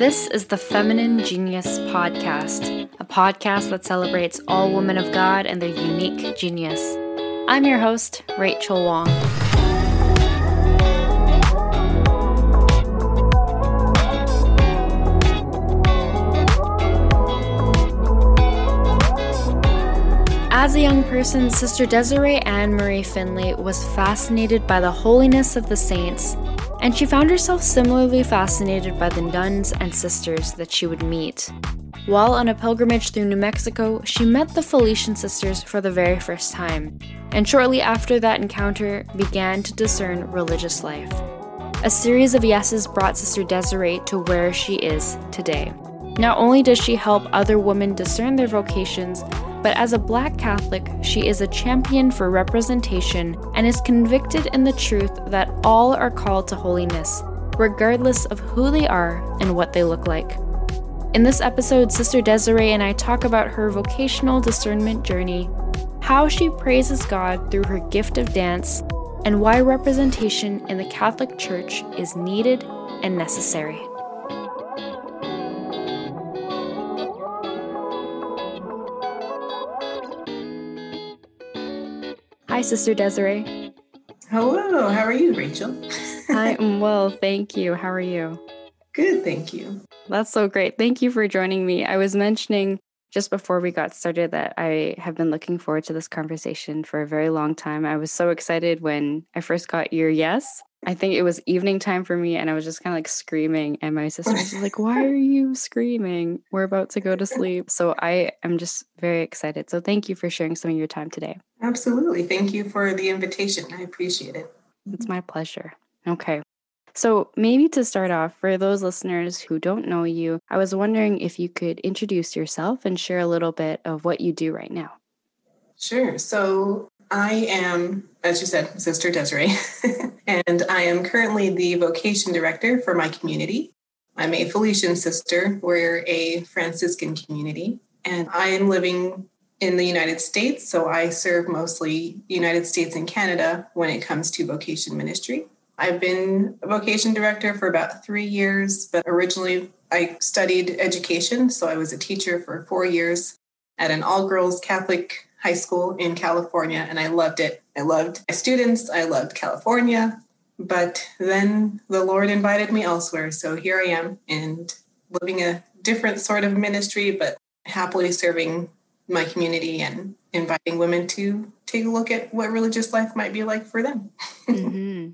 This is the Feminine Genius Podcast, a podcast that celebrates all women of God and their unique genius. I'm your host, Rachel Wong. As a young person, Sister Desiré Anne-Marie Findlay was fascinated by the holiness of the saints, and she found herself similarly fascinated by the nuns and sisters that she would meet. While on a pilgrimage through New Mexico, she met the Felician Sisters for the very first time, and shortly after that encounter, began to discern religious life. A series of yeses brought Sister Desiré to where she is today. Not only does she help other women discern their vocations, but as a Black Catholic, she is a champion for representation and is convicted in the truth that all are called to holiness, regardless of who they are and what they look like. In this episode, Sister Desiré and I talk about her vocational discernment journey, how she praises God through her gift of dance, and why representation in the Catholic Church is needed and necessary. Hi, Sister Desiré. Hello, how are you, Rachel? I am well, thank you. How are you? Good, thank you. That's so great. Thank you for joining me. I was mentioning just before we got started that I have been looking forward to this conversation for a very long time. I was so excited when I first got your yes. I think it was evening time for me, and I was just kind of like screaming, and my sister was like, why are you screaming? We're about to go to sleep. So I am just very excited. So thank you for sharing some of your time today. Absolutely. Thank you for the invitation. I appreciate it. It's my pleasure. Okay. So maybe to start off, for those listeners who don't know you, I was wondering if you could introduce yourself and share a little bit of what you do right now. Sure. So I am, as you said, Sister Desiré, and I am currently the vocation director for my community. I'm a Felician sister. We're a Franciscan community, and I am living in the United States, so I serve mostly United States and Canada when it comes to vocation ministry. I've been a vocation director for about 3 years, but originally I studied education, so I was a teacher for 4 years at an all-girls Catholic high school in California, and I loved it. I loved my students. I loved California. But then the Lord invited me elsewhere. So here I am, and living a different sort of ministry, but happily serving my community and inviting women to take a look at what religious life might be like for them. Mm-hmm.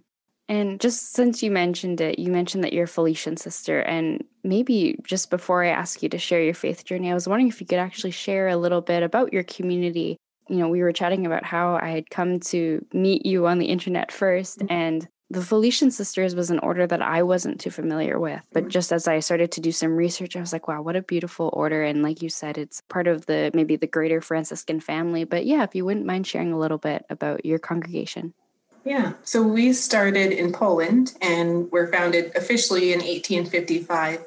And just since you mentioned it, you mentioned that you're a Felician sister. And maybe just before I ask you to share your faith journey, I was wondering if you could actually share a little bit about your community. You know, we were chatting about how I had come to meet you on the internet first. Mm-hmm. And the Felician Sisters was an order that I wasn't too familiar with. But mm-hmm. just as I started to do some research, I was like, wow, what a beautiful order. And like you said, it's part of the maybe the greater Franciscan family. But yeah, if you wouldn't mind sharing a little bit about your congregation. Yeah, so we started in Poland and were founded officially in 1855.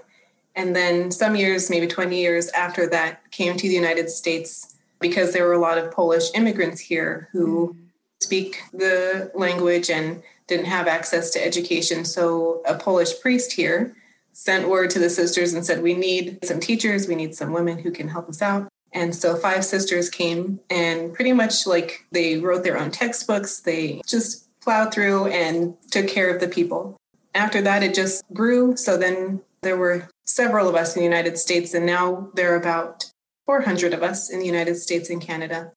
And then some years, maybe 20 years after that, came to the United States because there were a lot of Polish immigrants here who speak the language and didn't have access to education. So a Polish priest here sent word to the sisters and said, we need some teachers, we need some women who can help us out. And so 5 sisters came and pretty much like they wrote their own textbooks. They just plowed through and took care of the people. After that, it just grew. So then there were several of us in the United States, and now there are about 400 of us in the United States and Canada.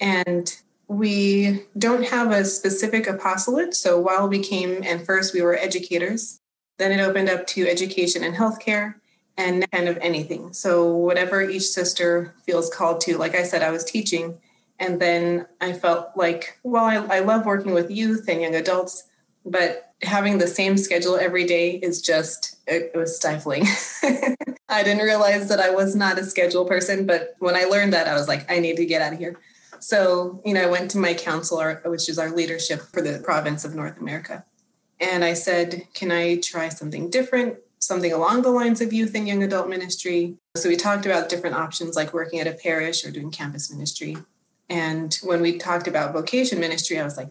And we don't have a specific apostolate. So while we came and first we were educators, then it opened up to education and healthcare and kind of anything. So whatever each sister feels called to, like I said, I was teaching. And then I felt like, well, I love working with youth and young adults, but having the same schedule every day is just, it was stifling. I didn't realize that I was not a schedule person, but when I learned that, I was like, I need to get out of here. So, I went to my counselor, which is our leadership for the province of North America. And I said, can I try something different? Something along the lines of youth and young adult ministry. So we talked about different options like working at a parish or doing campus ministry. And when we talked about vocation ministry, I was like,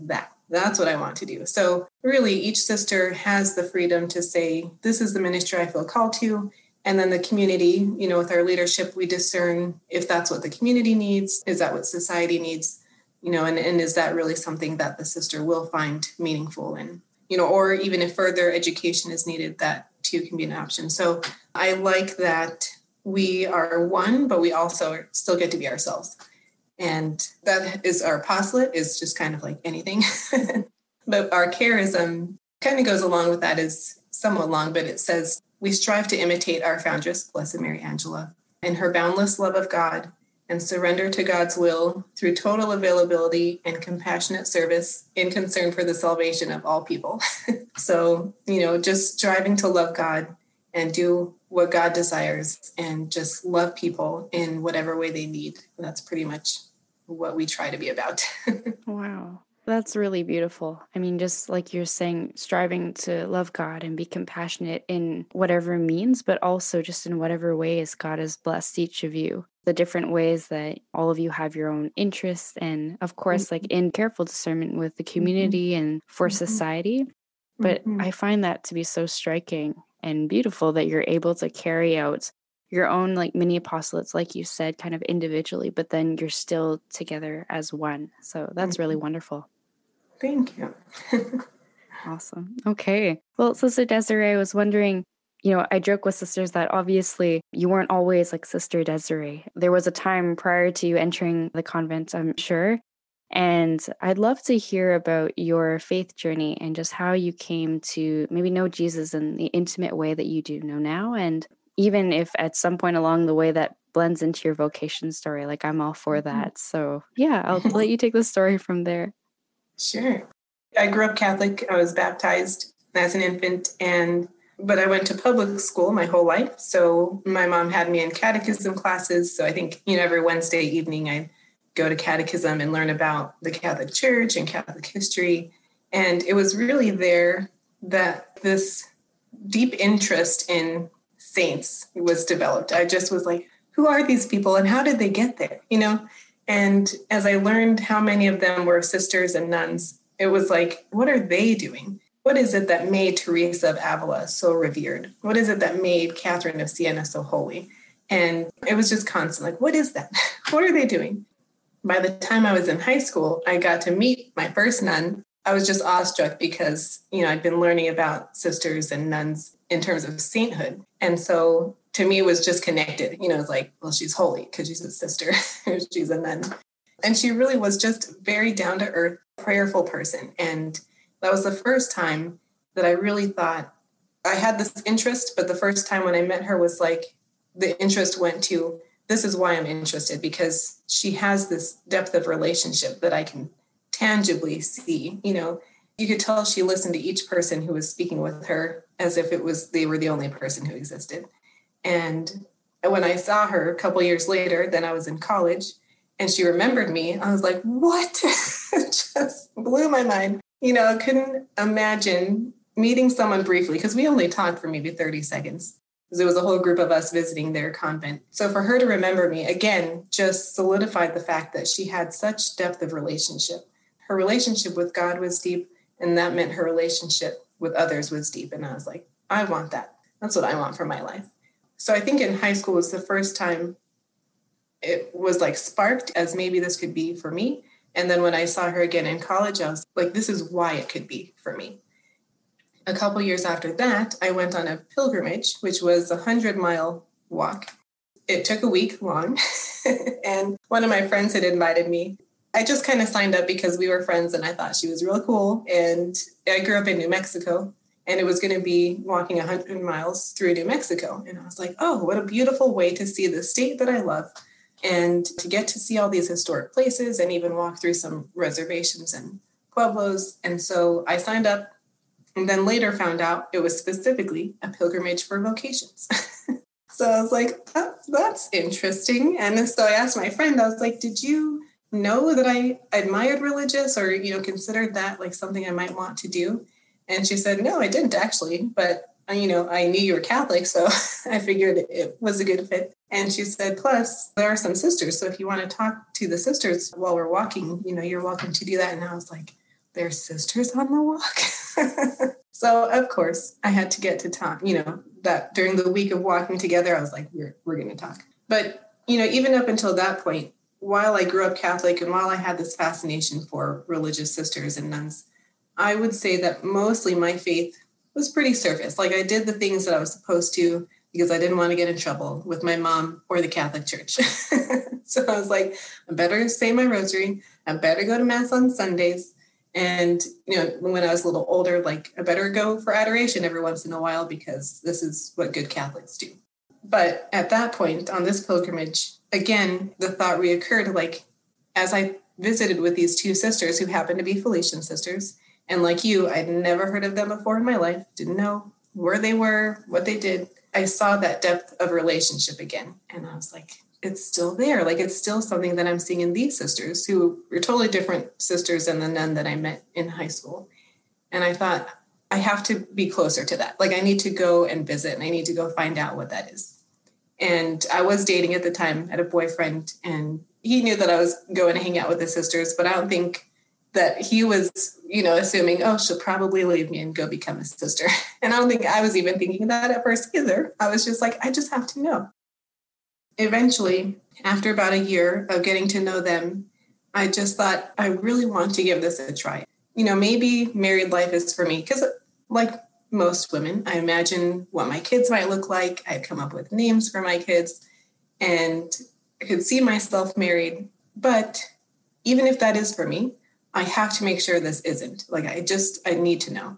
that's what I want to do. So really each sister has the freedom to say, this is the ministry I feel called to. And then the community, you know, with our leadership, we discern if that's what the community needs, is that what society needs, you know, and is that really something that the sister will find meaningful in, you know, or even if further education is needed, that too can be an option. So I like that we are one, but we also still get to be ourselves. And that is our apostolate, is just kind of like anything. But our charism kind of goes along with that, is somewhat long, but it says, we strive to imitate our foundress, Blessed Mary Angela, in her boundless love of God and surrender to God's will through total availability and compassionate service in concern for the salvation of all people. So, you know, just striving to love God and do what God desires and just love people in whatever way they need. And that's pretty much what we try to be about. Wow. That's really beautiful. I mean, just like you're saying, striving to love God and be compassionate in whatever means, but also just in whatever ways God has blessed each of you, the different ways that all of you have your own interests. And of course, like in careful discernment with the community and for society. But I find that to be so striking and beautiful that you're able to carry out your own like mini apostolates, like you said, kind of individually, but then you're still together as one. So that's really wonderful. Thank you. Awesome. Okay. Well, Sister Desiré, I was wondering, you know, I joke with sisters that obviously you weren't always like Sister Desiré. There was a time prior to you entering the convent, I'm sure. And I'd love to hear about your faith journey and just how you came to maybe know Jesus in the intimate way that you do know now. And even if at some point along the way that blends into your vocation story, like I'm all for that. So yeah, I'll let you take the story from there. Sure. I grew up Catholic. I was baptized as an infant, but I went to public school my whole life. So my mom had me in catechism classes. So I think, you know, every Wednesday evening I'd go to catechism and learn about the Catholic Church and Catholic history. And it was really there that this deep interest in saints was developed. I just was like, who are these people and how did they get there? You know? And as I learned how many of them were sisters and nuns, it was like, what are they doing? What is it that made Teresa of Avila so revered? What is it that made Catherine of Siena so holy? And it was just constant, like, what is that? What are they doing? By the time I was in high school, I got to meet my first nun. I was just awestruck because, you know, I'd been learning about sisters and nuns in terms of sainthood. And so to me, it was just connected. You know, it's like, well, she's holy because she's a sister, she's a nun. And she really was just very down to earth, prayerful person. And that was the first time that I really thought I had this interest. But the first time when I met her was like, the interest went to, this is why I'm interested, because she has this depth of relationship that I can tangibly see. You know, you could tell she listened to each person who was speaking with her as if it was, they were the only person who existed. And when I saw her a couple years later, then I was in college and she remembered me. I was like, what? It just blew my mind. You know, I couldn't imagine meeting someone briefly because we only talked for maybe 30 seconds because it was a whole group of us visiting their convent. So for her to remember me, again, just solidified the fact that she had such depth of relationship. Her relationship with God was deep, and that meant her relationship with others was deep. And I was like, I want that. That's what I want for my life. So I think in high school was the first time it was like sparked as maybe this could be for me. And then when I saw her again in college, I was like, this is why it could be for me. A couple years after that, I went on a pilgrimage, which was 100-mile walk. It took a week long. And one of my friends had invited me. I just kind of signed up because we were friends and I thought she was real cool. And I grew up in New Mexico. And it was going to be walking 100 miles through New Mexico. And I was like, oh, what a beautiful way to see the state that I love and to get to see all these historic places and even walk through some reservations and pueblos. And so I signed up and then later found out it was specifically a pilgrimage for vocations. So I was like, that's interesting. And so I asked my friend, I was like, did you know that I admired religious or, you know, considered that like something I might want to do? And she said, no, I didn't actually, but, you know, I knew you were Catholic, so I figured it was a good fit. And she said, plus, there are some sisters, so if you want to talk to the sisters while we're walking, you know, you're welcome to do that. And I was like, there's sisters on the walk? So, of course, I had to get to time, that during the week of walking together, I was like, we're going to talk. But, even up until that point, while I grew up Catholic and while I had this fascination for religious sisters and nuns, I would say that mostly my faith was pretty surface. Like, I did the things that I was supposed to because I didn't want to get in trouble with my mom or the Catholic Church. So I was like, I better say my rosary. I better go to Mass on Sundays. And, when I was a little older, like, I better go for adoration every once in a while because this is what good Catholics do. But at that point on this pilgrimage, again, the thought reoccurred, like, as I visited with these two sisters who happened to be Felician sisters, and like you, I'd never heard of them before in my life, didn't know where they were, what they did. I saw that depth of relationship again. And I was like, it's still there. Like, it's still something that I'm seeing in these sisters who are totally different sisters than the nun that I met in high school. And I thought, I have to be closer to that. Like, I need to go and visit and I need to go find out what that is. And I was dating at the time, had a boyfriend, and he knew that I was going to hang out with the sisters, but I don't think that he was, assuming, oh, she'll probably leave me and go become a sister. And I don't think I was even thinking that at first either. I was just like, I just have to know. Eventually, after about a year of getting to know them, I just thought, I really want to give this a try. Maybe married life is for me because, like most women, I imagine what my kids might look like. I'd come up with names for my kids and I could see myself married. But even if that is for me, I have to make sure this isn't. Like, I need to know.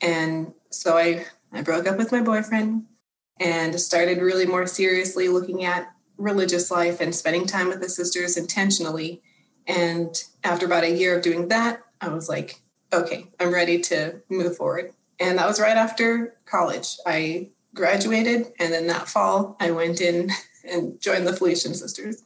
And so I broke up with my boyfriend and started really more seriously looking at religious life and spending time with the sisters intentionally. And after about a year of doing that, I was like, okay, I'm ready to move forward. And that was right after college. I graduated, and then that fall, I went in and joined the Felician Sisters.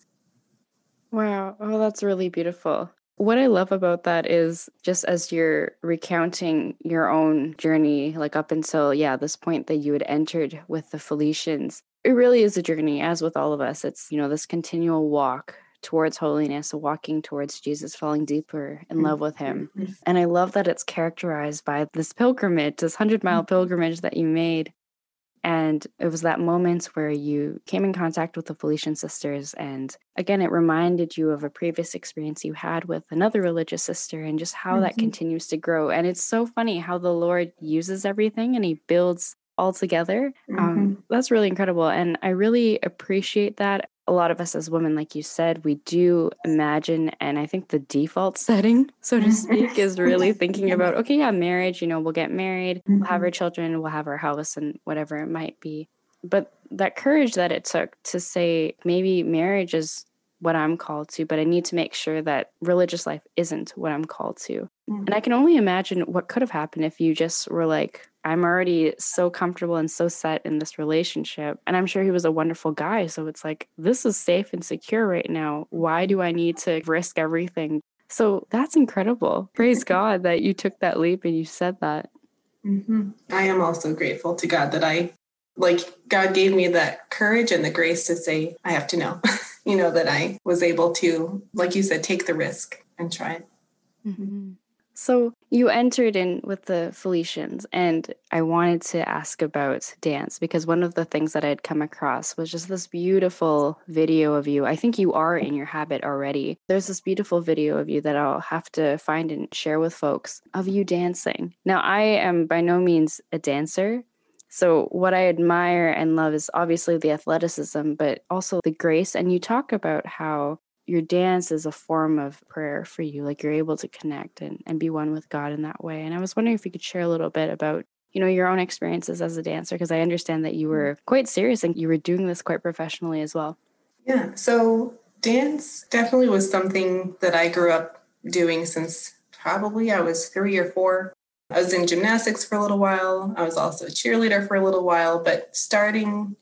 Wow. Oh, that's really beautiful. What I love about that is just as you're recounting your own journey, like up until, this point that you had entered with the Felicians, it really is a journey, as with all of us. It's, this continual walk towards holiness, walking towards Jesus, falling deeper in love with him. And I love that it's characterized by this pilgrimage, this 100-mile pilgrimage that you made. And it was that moment where you came in contact with the Felician sisters. And again, it reminded you of a previous experience you had with another religious sister and just how that continues to grow. And it's so funny how the Lord uses everything and he builds all together. That's really incredible. And I really appreciate that. A lot of us as women, like you said, we do imagine, and I think the default setting, so to speak, is really thinking about, okay, marriage, we'll get married, we'll have our children, we'll have our house and whatever it might be. But that courage that it took to say, maybe marriage is what I'm called to, but I need to make sure that religious life isn't what I'm called to. And I can only imagine what could have happened if you just were like, I'm already so comfortable and so set in this relationship. And I'm sure he was a wonderful guy. So it's like, this is safe and secure right now. Why do I need to risk everything? So that's incredible. Praise God that you took that leap and you said that. I am also grateful to God that God gave me that courage and the grace to say, I have to know, that I was able to, like you said, take the risk and try it. So you entered in with the Felicians, and I wanted to ask about dance because one of the things that I had come across was just this beautiful video of you. I think you are in your habit already. There's this beautiful video of you that I'll have to find and share with folks of you dancing. Now, I am by no means a dancer. So what I admire and love is obviously the athleticism, but also the grace. And you talk about how your dance is a form of prayer for you, like you're able to connect and be one with God in that way. And I was wondering if you could share a little bit about, your own experiences as a dancer, because I understand that you were quite serious and you were doing this quite professionally as well. Yeah, so dance definitely was something that I grew up doing since probably I was 3 or 4. I was in gymnastics for a little while. I was also a cheerleader for a little while, but starting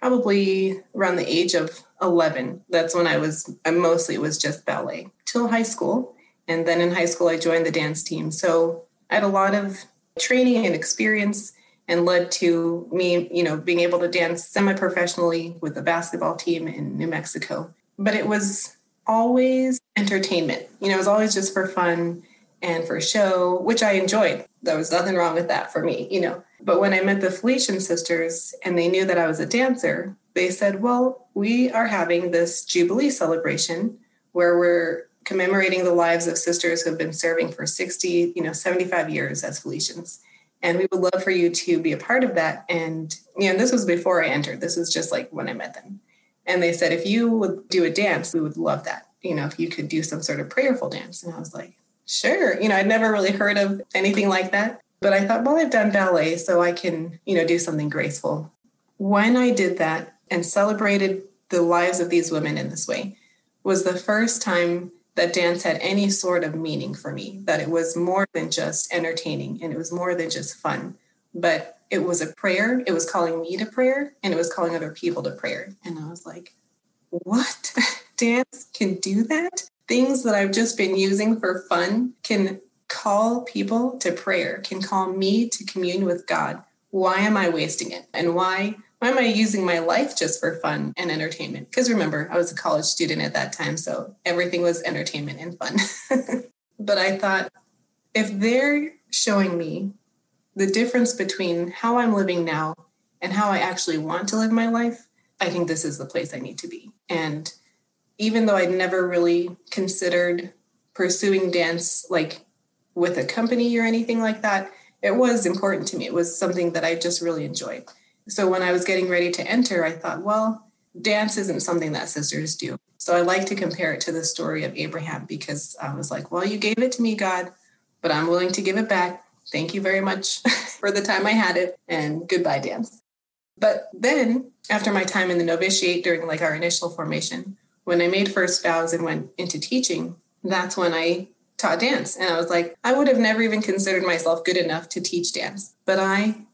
probably around the age of 11. That's when I mostly was just ballet till high school. And then in high school, I joined the dance team. So I had a lot of training and experience and led to me, being able to dance semi-professionally with a basketball team in New Mexico. But it was always entertainment. It was always just for fun. and for show, which I enjoyed. There was nothing wrong with that for me, you know. But when I met the Felician Sisters and they knew that I was a dancer, they said, well, we are having this Jubilee celebration where we're commemorating the lives of sisters who have been serving for 60, 75 years as Felicians. And we would love for you to be a part of that. And, this was before I entered. This was just like when I met them. And they said, if you would do a dance, we would love that. If you could do some sort of prayerful dance. And I was like, sure. I'd never really heard of anything like that. But I thought, well, I've done ballet, so I can, do something graceful. When I did that and celebrated the lives of these women in this way was the first time that dance had any sort of meaning for me, that it was more than just entertaining and it was more than just fun, but it was a prayer. It was calling me to prayer and it was calling other people to prayer. And I was like, what? Dance can do that? Things that I've just been using for fun can call people to prayer, can call me to commune with God. Why am I wasting it? And why am I using my life just for fun and entertainment? Because remember, I was a college student at that time, so everything was entertainment and fun. But I thought, if they're showing me the difference between how I'm living now and how I actually want to live my life, I think this is the place I need to be. And even though I'd never really considered pursuing dance like with a company or anything like that, it was important to me. It was something that I just really enjoyed. So when I was getting ready to enter, I thought, well, dance isn't something that sisters do. So I like to compare it to the story of Abraham, because I was like, well, you gave it to me, God, but I'm willing to give it back. Thank you very much for the time I had it, and goodbye, dance. But then after my time in the novitiate during like our initial formation, when I made first vows and went into teaching, that's when I taught dance. And I was like, I would have never even considered myself good enough to teach dance, but I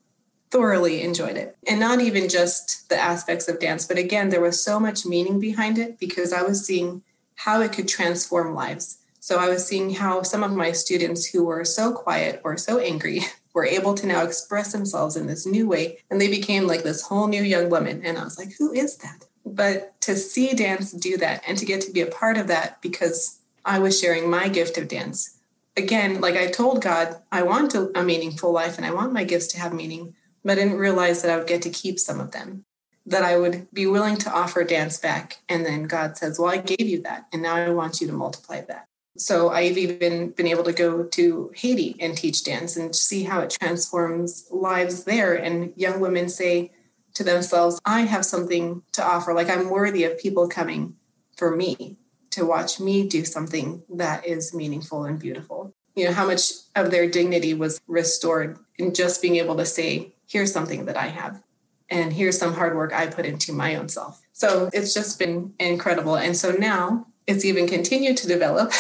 thoroughly enjoyed it. And not even just the aspects of dance, but again, there was so much meaning behind it because I was seeing how it could transform lives. So I was seeing how some of my students who were so quiet or so angry were able to now express themselves in this new way. And they became like this whole new young woman. And I was like, who is that? But to see dance do that and to get to be a part of that, because I was sharing my gift of dance. Again, like I told God, I want a meaningful life and I want my gifts to have meaning. But I didn't realize that I would get to keep some of them, that I would be willing to offer dance back. And then God says, well, I gave you that. And now I want you to multiply that. So I've even been able to go to Haiti and teach dance and see how it transforms lives there. And young women say to themselves, I have something to offer. Like I'm worthy of people coming for me to watch me do something that is meaningful and beautiful. How much of their dignity was restored in just being able to say, here's something that I have, and here's some hard work I put into my own self. So it's just been incredible. And so now it's even continued to develop.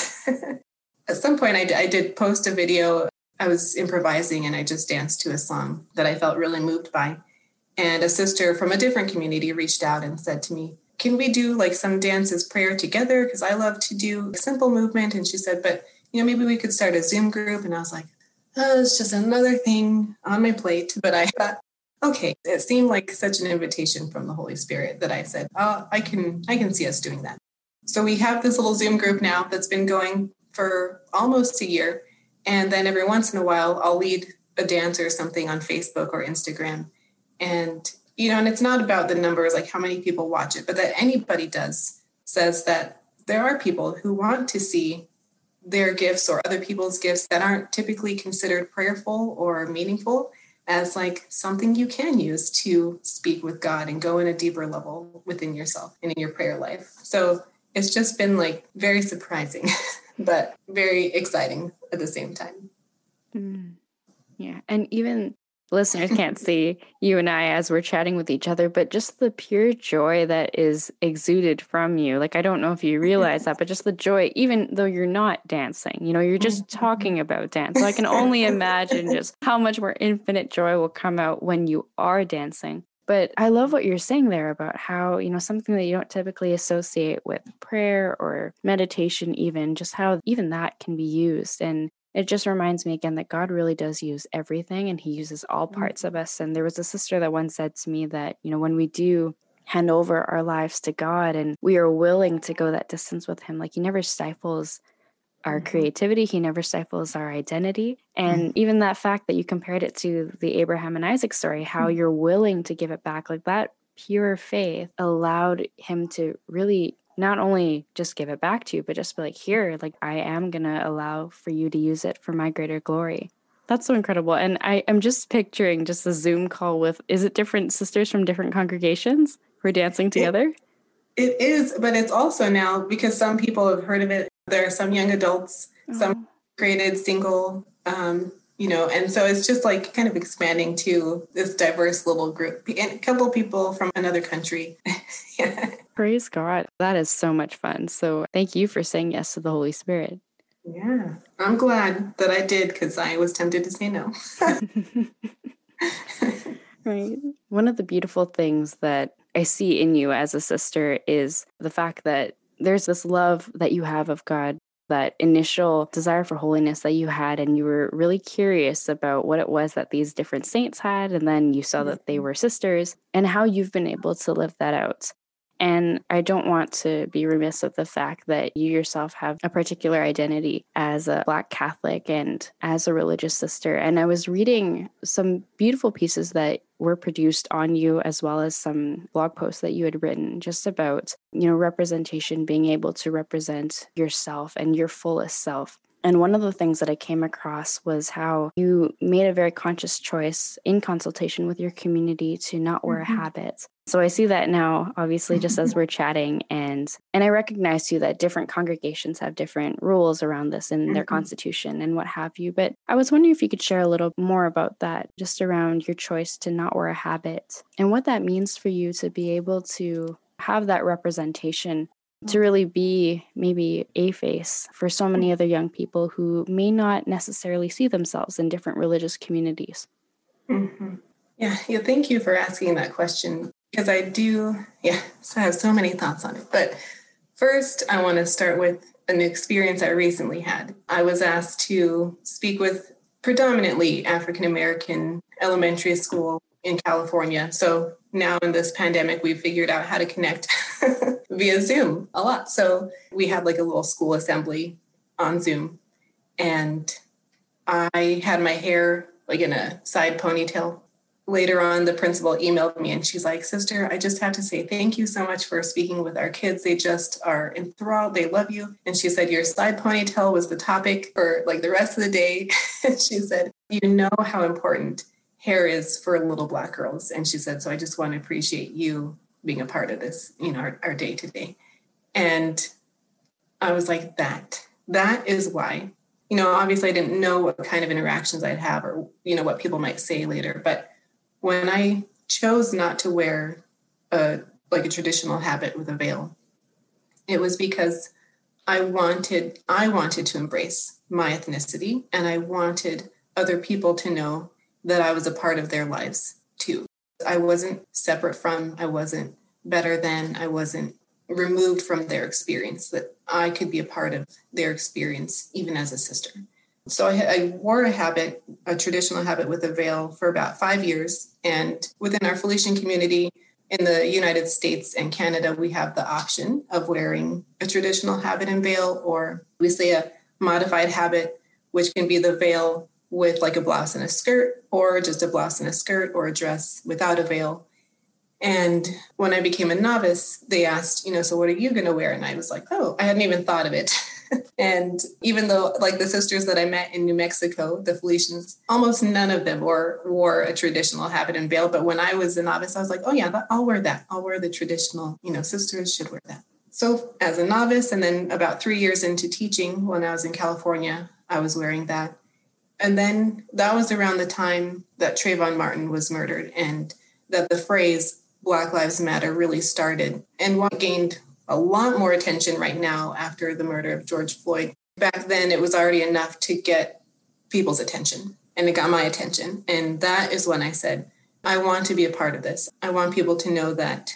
At some point, I did post a video. I was improvising and I just danced to a song that I felt really moved by. And a sister from a different community reached out and said to me, can we do like some dances prayer together? Because I love to do simple movement. And she said, but maybe we could start a Zoom group. And I was like, oh, it's just another thing on my plate. But I thought, okay, it seemed like such an invitation from the Holy Spirit that I said, oh, I can see us doing that. So we have this little Zoom group now that's been going for almost a year. And then every once in a while, I'll lead a dance or something on Facebook or Instagram. And, and it's not about the numbers, like how many people watch it, but that anybody does says that there are people who want to see their gifts or other people's gifts that aren't typically considered prayerful or meaningful as like something you can use to speak with God and go in a deeper level within yourself and in your prayer life. So it's just been like very surprising, but very exciting at the same time. Yeah. And even listeners can't see you and I as we're chatting with each other, but just the pure joy that is exuded from you. Like, I don't know if you realize that, but just the joy, even though you're not dancing, you're just talking about dance. So I can only imagine just how much more infinite joy will come out when you are dancing. But I love what you're saying there about how, something that you don't typically associate with prayer or meditation, even just how even that can be used. And it just reminds me again that God really does use everything and he uses all parts of us. And there was a sister that once said to me that, when we do hand over our lives to God and we are willing to go that distance with him, like he never stifles our creativity. He never stifles our identity. And even that fact that you compared it to the Abraham and Isaac story, how you're willing to give it back, like that pure faith allowed him to really not only just give it back to you, but just be like, here, like, I am going to allow for you to use it for my greater glory. That's so incredible. And I'm just picturing just a Zoom call with, is it different sisters from different congregations who are dancing together? It is, but it's also now, because some people have heard of it, there are some young adults, some created single, and so it's just like kind of expanding to this diverse little group and a couple people from another country. Yeah. Praise God. That is so much fun. So thank you for saying yes to the Holy Spirit. Yeah, I'm glad that I did, because I was tempted to say no. Right. One of the beautiful things that I see in you as a sister is the fact that there's this love that you have of God, that initial desire for holiness that you had, and you were really curious about what it was that these different saints had, and then you saw that they were sisters, and how you've been able to live that out. And I don't want to be remiss of the fact that you yourself have a particular identity as a Black Catholic and as a religious sister. And I was reading some beautiful pieces that were produced on you, as well as some blog posts that you had written just about, representation, being able to represent yourself and your fullest self. And one of the things that I came across was how you made a very conscious choice in consultation with your community to not wear a habit. So I see that now, obviously, just as we're chatting, and I recognize too that different congregations have different rules around this in their constitution and what have you. But I was wondering if you could share a little more about that, just around your choice to not wear a habit and what that means for you to be able to have that representation, to really be maybe a face for so many other young people who may not necessarily see themselves in different religious communities. Yeah, thank you for asking that question. Because I have so many thoughts on it. But first, I want to start with an experience I recently had. I was asked to speak with predominantly African-American elementary school in California. So now in this pandemic, we've figured out how to connect via Zoom a lot. So we had like a little school assembly on Zoom. And I had my hair like in a side ponytail. Later on, the principal emailed me and she's like, "Sister, I just have to say thank you so much for speaking with our kids. They just are enthralled. They love you." And she said, "Your side ponytail was the topic for like the rest of the day." And she said, "You know how important hair is for little Black girls." And she said, "So I just want to appreciate you being a part of this, our day today." And I was like, that is why, obviously I didn't know what kind of interactions I'd have or, what people might say later, but when I chose not to wear a traditional habit with a veil, it was because I wanted to embrace my ethnicity, and I wanted other people to know that I was a part of their lives too. I wasn't separate from, I wasn't better than, I wasn't removed from their experience, that I could be a part of their experience even as a sister. So I wore a traditional habit with a veil for about 5 years. And within our Felician community in the United States and Canada, we have the option of wearing a traditional habit and veil, or we say a modified habit, which can be the veil with like a blouse and a skirt, or just a blouse and a skirt, or a dress without a veil. And when I became a novice, they asked, "So what are you going to wear?" And I was like, "Oh, I hadn't even thought of it." And even though like the sisters that I met in New Mexico, the Felicians, almost none of them wore a traditional habit and veil. But when I was a novice, I was like, "Oh yeah, I'll wear that. I'll wear the traditional, sisters should wear that." So as a novice, and then about 3 years into teaching when I was in California, I was wearing that. And then that was around the time that Trayvon Martin was murdered, and that the phrase Black Lives Matter really started and gained a lot more attention right now after the murder of George Floyd. Back then, it was already enough to get people's attention, and it got my attention. And that is when I said, I want to be a part of this. I want people to know that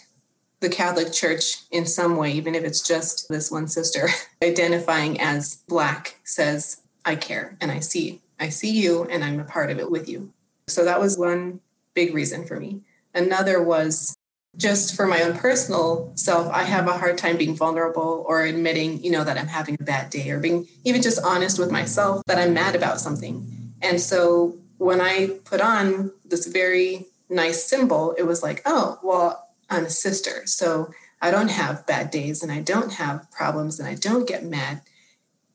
the Catholic Church, in some way, even if it's just this one sister, identifying as Black, says, I care and I see you, and I'm a part of it with you. So that was one big reason for me. Another was just for my own personal self, I have a hard time being vulnerable or admitting, that I'm having a bad day or being even just honest with myself that I'm mad about something. And so when I put on this very nice symbol, it was like, oh, well, I'm a sister. So I don't have bad days and I don't have problems and I don't get mad.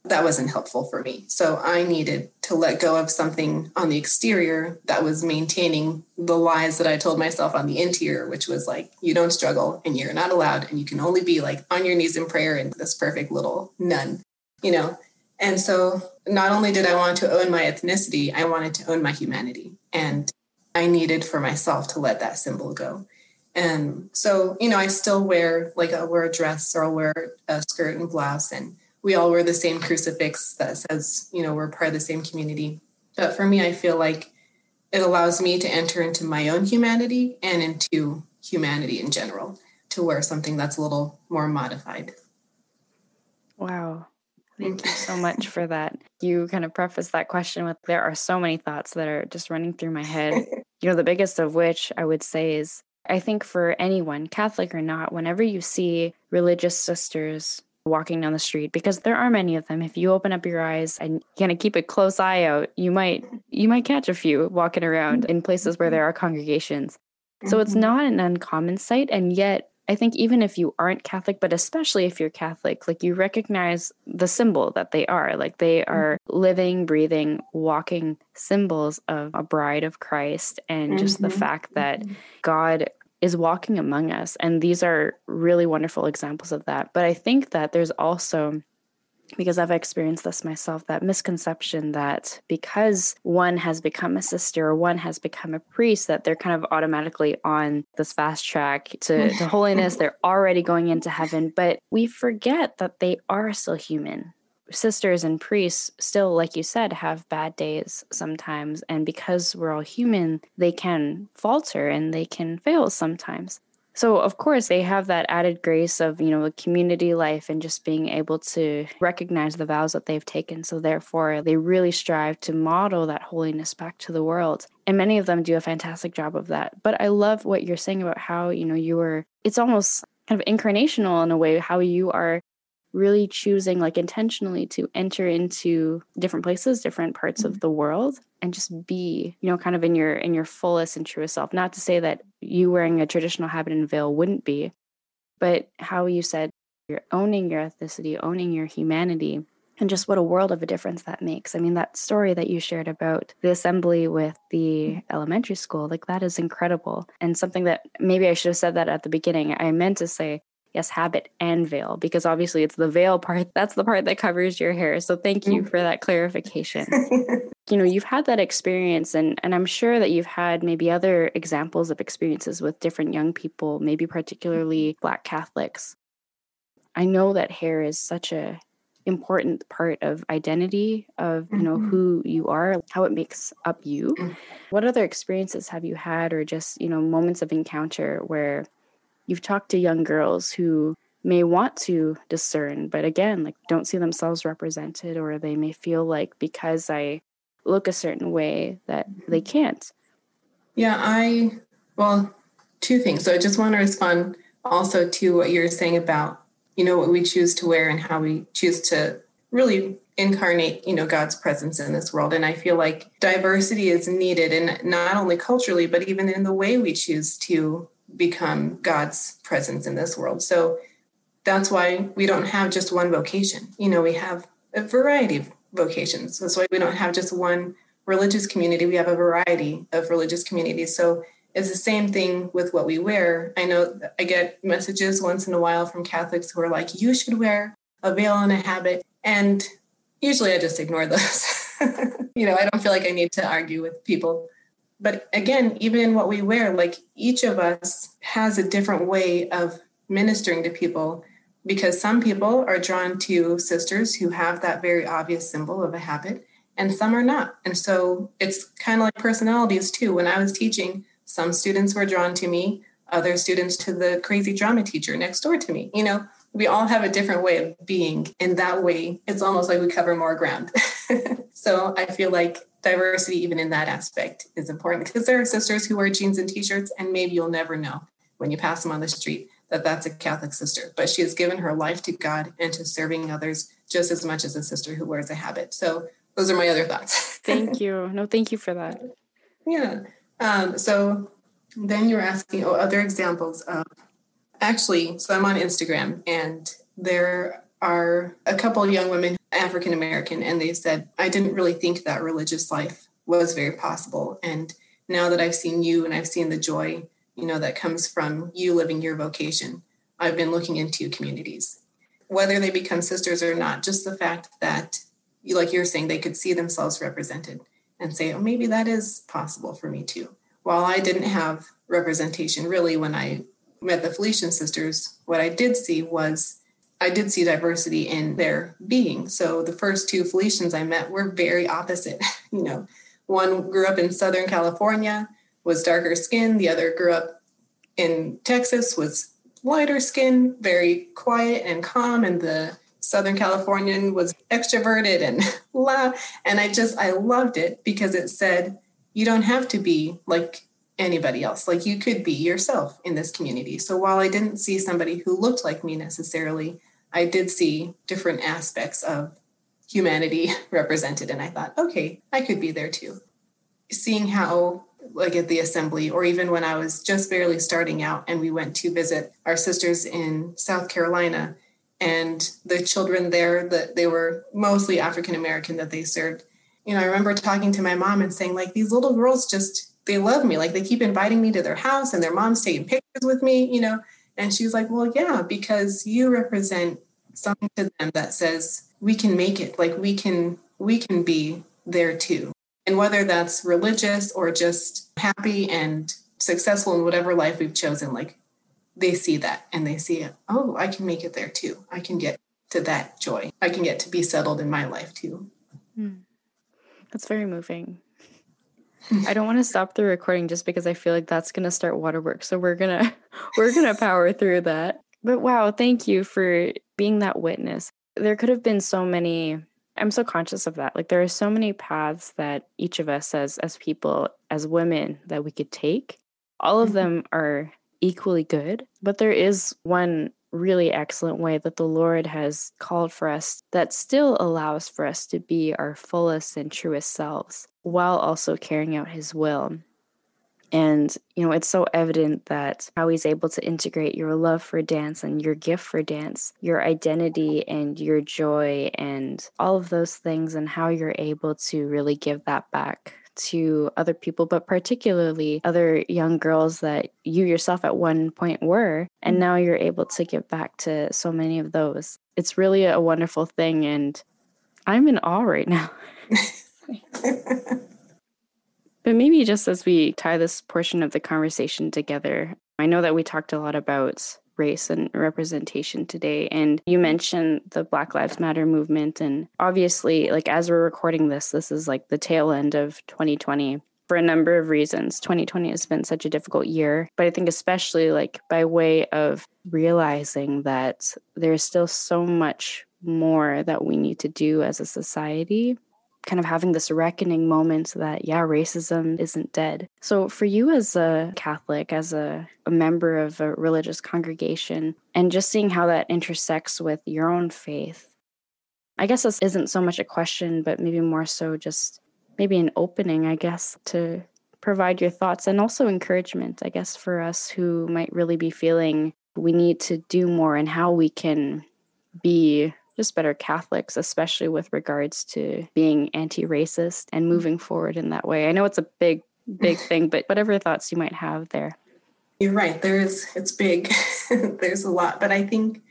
That wasn't helpful for me. So I needed to let go of something on the exterior that was maintaining the lies that I told myself on the interior, which was like, you don't struggle and you're not allowed and you can only be like on your knees in prayer and this perfect little nun, And so not only did I want to own my ethnicity, I wanted to own my humanity. And I needed for myself to let that symbol go. And so, I still wear I'll wear a dress or I'll wear a skirt and blouse, and we all wear the same crucifix that says, we're part of the same community. But for me, I feel like it allows me to enter into my own humanity and into humanity in general, to wear something that's a little more modified. Wow. Thank you so much for that. You kind of prefaced that question with, there are so many thoughts that are just running through my head. The biggest of which I would say is, I think for anyone, Catholic or not, whenever you see religious sisters walking down the street, because there are many of them. If you open up your eyes and kind of keep a close eye out, you might catch a few walking around in places where there are congregations. So it's not an uncommon sight. And yet, I think even if you aren't Catholic, but especially if you're Catholic, you recognize the symbol that they are. They are living, breathing, walking symbols of a bride of Christ, and just the fact that God is walking among us. And these are really wonderful examples of that. But I think that there's also, because I've experienced this myself, that misconception that because one has become a sister or one has become a priest, that they're kind of automatically on this fast track to holiness. They're already going into heaven. But we forget that they are still human. Sisters and priests still, like you said, have bad days sometimes. And because we're all human, they can falter and they can fail sometimes. So, of course, they have that added grace of, a community life and just being able to recognize the vows that they've taken. So, therefore, they really strive to model that holiness back to the world. And many of them do a fantastic job of that. But I love what you're saying about how, it's almost kind of incarnational in a way, how you are really choosing intentionally to enter into different places, different parts of the world, and just be, kind of in your fullest and truest self. Not to say that you wearing a traditional habit and veil wouldn't be, but how you said you're owning your ethnicity, owning your humanity, and just what a world of a difference that makes. I mean, that story that you shared about the assembly with the elementary school, that is incredible. And something that maybe I should have said that at the beginning. I meant to say, yes, habit and veil, because obviously it's the veil part. That's the part that covers your hair. So thank you for that clarification. You've had that experience, and I'm sure that you've had maybe other examples of experiences with different young people, maybe particularly Black Catholics. I know that hair is such a important part of identity, of who you are, how it makes up you. What other experiences have you had, or just moments of encounter where you've talked to young girls who may want to discern, but again, don't see themselves represented, or they may feel like because I look a certain way that they can't? Yeah, two things. So I just want to respond also to what you're saying about, what we choose to wear and how we choose to really incarnate, God's presence in this world. And I feel like diversity is needed, and not only culturally, but even in the way we choose to become God's presence in this world. So that's why we don't have just one vocation. We have a variety of vocations. That's why we don't have just one religious community. We have a variety of religious communities. So it's the same thing with what we wear. I know I get messages once in a while from Catholics who are like, you should wear a veil and a habit. And usually I just ignore those. I don't feel like I need to argue with people. But again, even in what we wear, each of us has a different way of ministering to people, because some people are drawn to sisters who have that very obvious symbol of a habit, and some are not. And so it's kind of like personalities too. When I was teaching, some students were drawn to me, other students to the crazy drama teacher next door to me. We all have a different way of being, and that way it's almost like we cover more ground. So I feel like diversity, even in that aspect, is important, because there are sisters who wear jeans and t-shirts, and maybe you'll never know when you pass them on the street, that that's a Catholic sister. But she has given her life to God and to serving others just as much as a sister who wears a habit. So those are my other thoughts. Thank you. No, thank you for that. Yeah. So then you're asking, other examples of, actually, so I'm on Instagram, and there are a couple of young women, African-American, and they said, I didn't really think that religious life was very possible. And now that I've seen you and I've seen the joy, you know, that comes from you living your vocation, I've been looking into communities. Whether they become sisters or not, just the fact that, like you're saying, they could see themselves represented and say, oh, maybe that is possible for me too. While I didn't have representation really when I met the Felician sisters, what I did see was, I did see diversity in their being. So the first two Felicians I met were very opposite. You know, one grew up in Southern California, was darker skinned. The other grew up in Texas, was lighter skinned, very quiet and calm. And the Southern Californian was extroverted and loud. And I loved it because it said, you don't have to be like anybody else. Like, you could be yourself in this community. So while I didn't see somebody who looked like me necessarily, I did see different aspects of humanity represented. And I thought, okay, I could be there too. Seeing how, like at the assembly, or even when I was just barely starting out and we went to visit our sisters in South Carolina, and the children there, that they were mostly African-American that they served. You know, I remember talking to my mom and saying, like, these little girls just, they love me. Like, they keep inviting me to their house and their mom's taking pictures with me, you know? And she was like, well, yeah, because you represent something to them that says, we can make it. Like, we can be there too. And whether that's religious or just happy and successful in whatever life we've chosen, like, they see that and they see it. Oh, I can make it there too. I can get to that joy. I can get to be settled in my life too. That's very moving. I don't want to stop the recording just because I feel like that's going to start waterworks. So we're going to power through that. But wow, thank you for being that witness. There could have been so many. I'm so conscious of that. Like, there are so many paths that each of us as people, as women, that we could take. All of them are equally good, but there is one really excellent way that the Lord has called for us that still allows for us to be our fullest and truest selves while also carrying out his will. And, you know, it's so evident that how he's able to integrate your love for dance and your gift for dance, your identity and your joy and all of those things, and how you're able to really give that back to other people, but particularly other young girls that you yourself at one point were, and now you're able to give back to so many of those. It's really a wonderful thing, and I'm in awe right now. But maybe just as we tie this portion of the conversation together, I know that we talked a lot about race and representation today. And you mentioned the Black Lives Matter movement. And obviously, like, as we're recording this, this is like the tail end of 2020 for a number of reasons. 2020 has been such a difficult year, but I think especially like by way of realizing that there's still so much more that we need to do as a society, kind of having this reckoning moment that, yeah, racism isn't dead. So for you as a Catholic, as a member of a religious congregation, and just seeing how that intersects with your own faith, I guess this isn't so much a question, but maybe more so just maybe an opening, I guess, to provide your thoughts and also encouragement, I guess, for us who might really be feeling we need to do more and how we can be just better Catholics, especially with regards to being anti-racist and moving forward in that way. I know it's a big, big thing, but whatever thoughts you might have there. You're right. It's big. There's a lot. But I think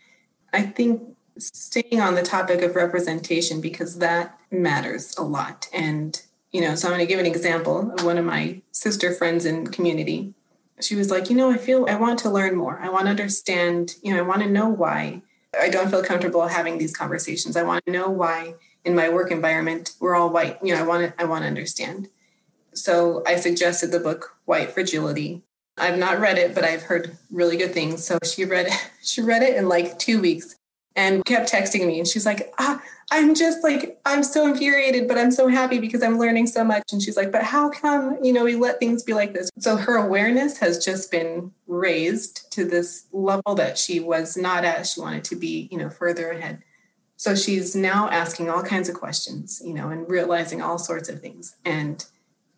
staying on the topic of representation, because that matters a lot. And, you know, so I'm going to give an example of one of my sister friends in community. She was like, you know, I want to learn more. I want to understand, you know, I want to know why I don't feel comfortable having these conversations. I want to know why in my work environment, we're all white. You know, I want to understand. So I suggested the book, White Fragility. I've not read it, but I've heard really good things. So she read it in like 2 weeks and kept texting me. And she's like, I'm just like, I'm so infuriated, but I'm so happy because I'm learning so much. And she's like, but how come, we let things be like this? So her awareness has just been raised to this level that she was not at. She wanted to be, further ahead. So she's now asking all kinds of questions, and realizing all sorts of things. And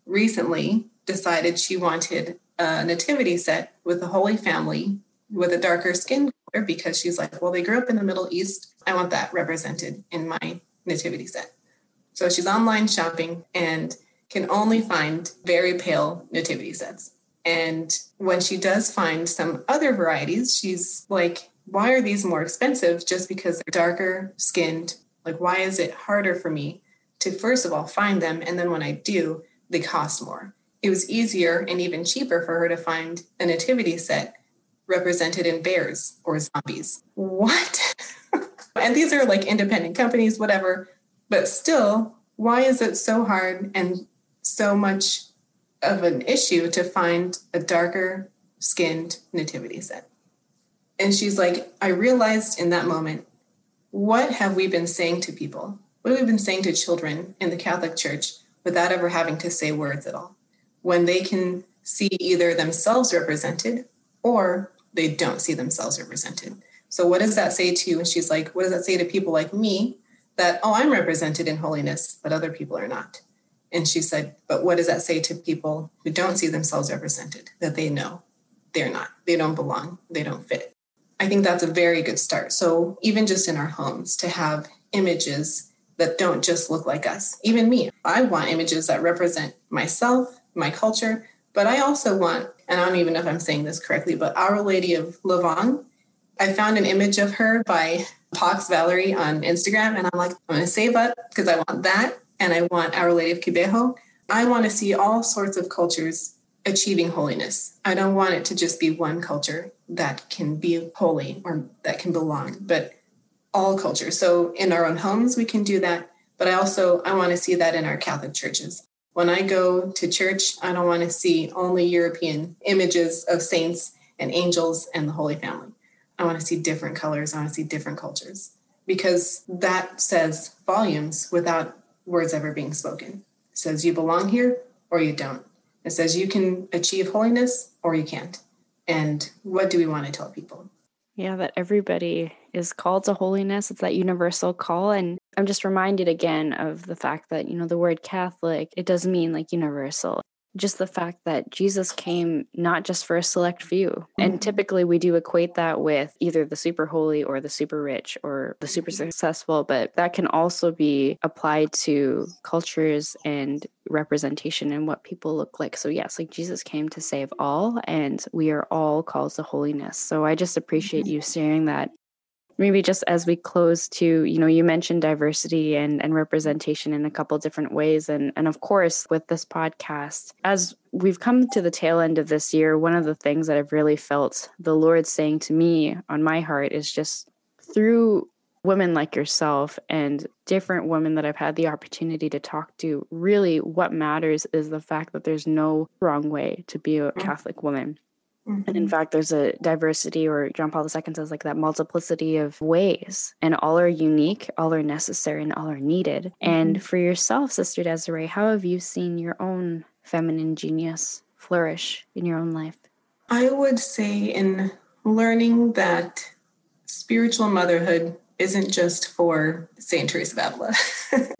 recently decided she wanted a nativity set with the Holy Family with a darker skin color, because she's like, well, they grew up in the Middle East. I want that represented in my nativity set. So she's online shopping and can only find very pale nativity sets. And when she does find some other varieties, she's like, why are these more expensive just because they're darker skinned? Like, why is it harder for me to, first of all, find them? And then when I do, they cost more. It was easier and even cheaper for her to find a nativity set represented in bears or zombies. What? And these are like independent companies, whatever. But still, why is it so hard and so much of an issue to find a darker skinned nativity set? And she's like, I realized in that moment, what have we been saying to people? What have we been saying to children in the Catholic Church without ever having to say words at all? When they can see either themselves represented or they don't see themselves represented. So what does that say to you? And she's like, what does that say to people like me that, oh, I'm represented in holiness, but other people are not? And she said, but what does that say to people who don't see themselves represented, that they know they're not, they don't belong, they don't fit? I think that's a very good start. So even just in our homes, to have images that don't just look like us, even me, I want images that represent myself, my culture, but I also want, and I don't even know if I'm saying this correctly, but Our Lady of Lavon. I found an image of her by Pax Valerie on Instagram, and I'm like, I'm going to save up because I want that, and I want Our Lady of Kibbeho. I want to see all sorts of cultures achieving holiness. I don't want it to just be one culture that can be holy or that can belong, but all cultures. So in our own homes, we can do that, but I want to see that in our Catholic churches. When I go to church, I don't want to see only European images of saints and angels and the Holy Family. I want to see different colors. I want to see different cultures, because that says volumes without words ever being spoken. It says you belong here or you don't. It says you can achieve holiness or you can't. And what do we want to tell people? Yeah, that everybody is called to holiness. It's that universal call. And I'm just reminded again of the fact that, the word Catholic, it does mean like universal. Just the fact that Jesus came not just for a select few. And typically we do equate that with either the super holy or the super rich or the super successful, but that can also be applied to cultures and representation and what people look like. So yes, like Jesus came to save all, and we are all called to holiness. So I just appreciate you sharing that. Maybe just as we close to, you mentioned diversity and representation in a couple of different ways. And of course, with this podcast, as we've come to the tail end of this year, one of the things that I've really felt the Lord saying to me on my heart is just through women like yourself and different women that I've had the opportunity to talk to, really what matters is the fact that there's no wrong way to be a Catholic woman. And in fact, there's a diversity, or John Paul II says like that multiplicity of ways, and all are unique, all are necessary, and all are needed. And for yourself, Sister Desiré, how have you seen your own feminine genius flourish in your own life? I would say in learning that spiritual motherhood isn't just for St. Teresa of Avila,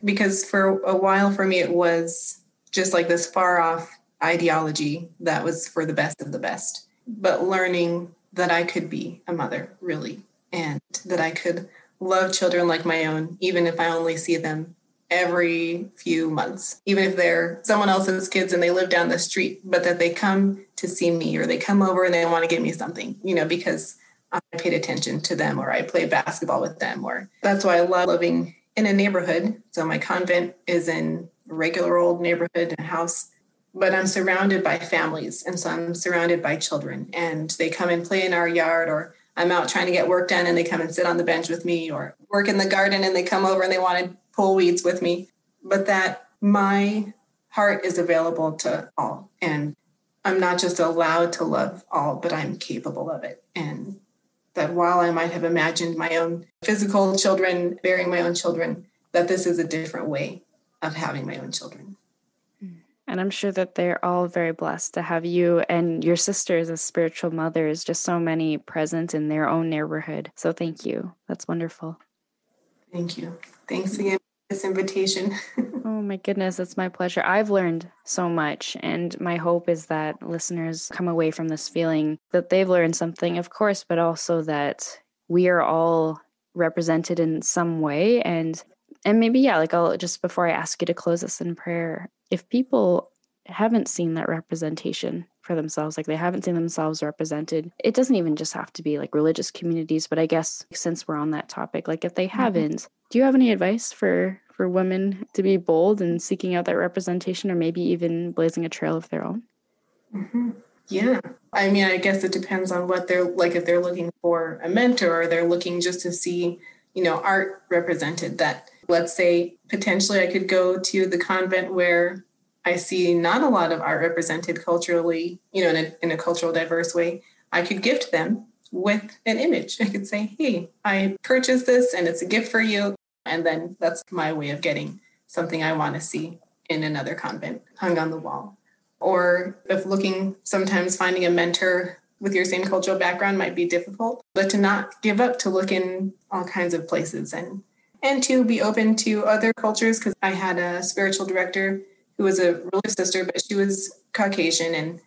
because for a while for me, it was just like this far off ideology that was for the best of the best. But learning that I could be a mother, really, and that I could love children like my own, even if I only see them every few months, even if they're someone else's kids and they live down the street, but that they come to see me or they come over and they want to give me something, because I paid attention to them or I played basketball with them. Or that's why I love living in a neighborhood. So my convent is in a regular old neighborhood and house. But I'm surrounded by families, and so I'm surrounded by children, and they come and play in our yard, or I'm out trying to get work done and they come and sit on the bench with me, or work in the garden and they come over and they want to pull weeds with me. But that my heart is available to all, and I'm not just allowed to love all, but I'm capable of it. And that while I might have imagined my own physical children, bearing my own children, that this is a different way of having my own children. And I'm sure that they're all very blessed to have you and your sisters as spiritual mothers, just so many present in their own neighborhood. So thank you. That's wonderful. Thank you. Thanks again for this invitation. Oh my goodness, it's my pleasure. I've learned so much. And my hope is that listeners come away from this feeling that they've learned something, of course, but also that we are all represented in some way. And maybe, I'll just before I ask you to close us in prayer, if people haven't seen that representation for themselves, like they haven't seen themselves represented, it doesn't even just have to be like religious communities. But I guess since we're on that topic, like if they haven't, do you have any advice for women to be bold in seeking out that representation or maybe even blazing a trail of their own? Mm-hmm. Yeah. I mean, I guess it depends on what they're like, if they're looking for a mentor or they're looking just to see, art represented that. Let's say potentially I could go to the convent where I see not a lot of art represented culturally, in a cultural diverse way. I could gift them with an image. I could say, hey, I purchased this and it's a gift for you. And then that's my way of getting something I want to see in another convent hung on the wall. Or if looking, sometimes finding a mentor with your same cultural background might be difficult, but to not give up, to look in all kinds of places and to be open to other cultures, because I had a spiritual director who was a religious sister, but she was Caucasian. And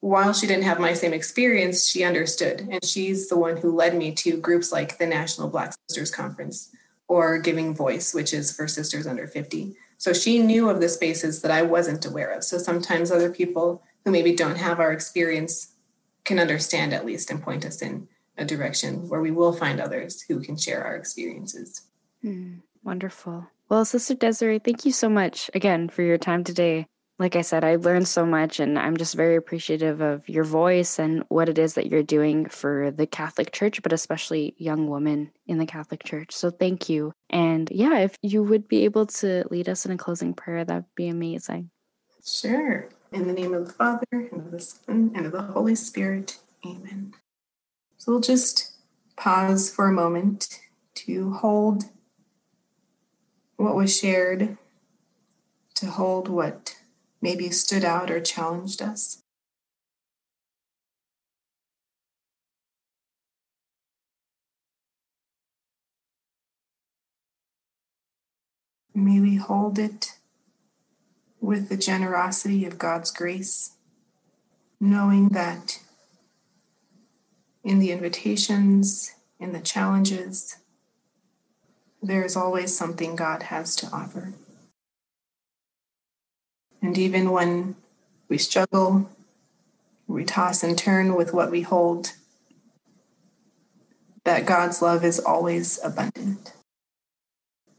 while she didn't have my same experience, she understood. And she's the one who led me to groups like the National Black Sisters Conference or Giving Voice, which is for sisters under 50. So she knew of the spaces that I wasn't aware of. So sometimes other people who maybe don't have our experience can understand at least and point us in a direction where we will find others who can share our experiences. Wonderful. Well, Sister Desiré, thank you so much again for your time today. Like I said, I learned so much and I'm just very appreciative of your voice and what it is that you're doing for the Catholic Church, but especially young women in the Catholic Church. So thank you. And yeah, if you would be able to lead us in a closing prayer, that'd be amazing. Sure. In the name of the Father, and of the Son, and of the Holy Spirit. Amen. So we'll just pause for a moment to hold what was shared, to hold what maybe stood out or challenged us. May we hold it with the generosity of God's grace, knowing that in the invitations, in the challenges, there is always something God has to offer. And even when we struggle, we toss and turn with what we hold, that God's love is always abundant.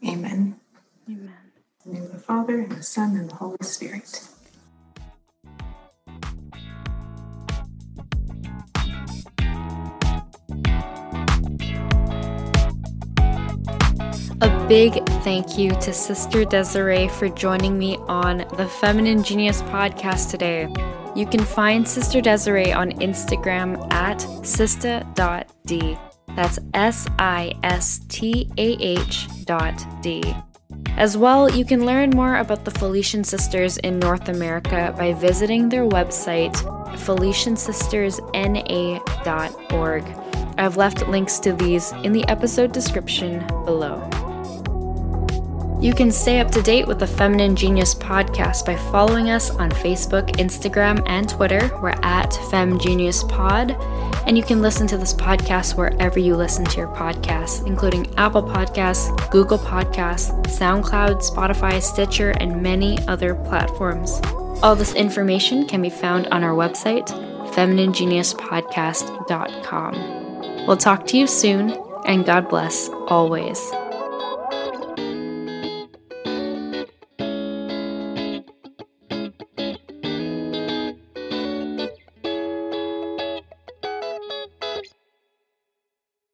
Amen. Amen. In the name of the Father, and the Son, and the Holy Spirit. A big thank you to Sister Desiré for joining me on the Feminine Genius podcast today. You can find Sister Desiré on Instagram at sistah.d. That's sistah.d. As well, you can learn more about the Felician Sisters in North America by visiting their website, feliciansistersna.org. I've left links to these in the episode description below. You can stay up to date with the Feminine Genius podcast by following us on Facebook, Instagram, and Twitter. We're at FemGeniusPod. And you can listen to this podcast wherever you listen to your podcasts, including Apple Podcasts, Google Podcasts, SoundCloud, Spotify, Stitcher, and many other platforms. All this information can be found on our website, FeminineGeniusPodcast.com. We'll talk to you soon, and God bless always.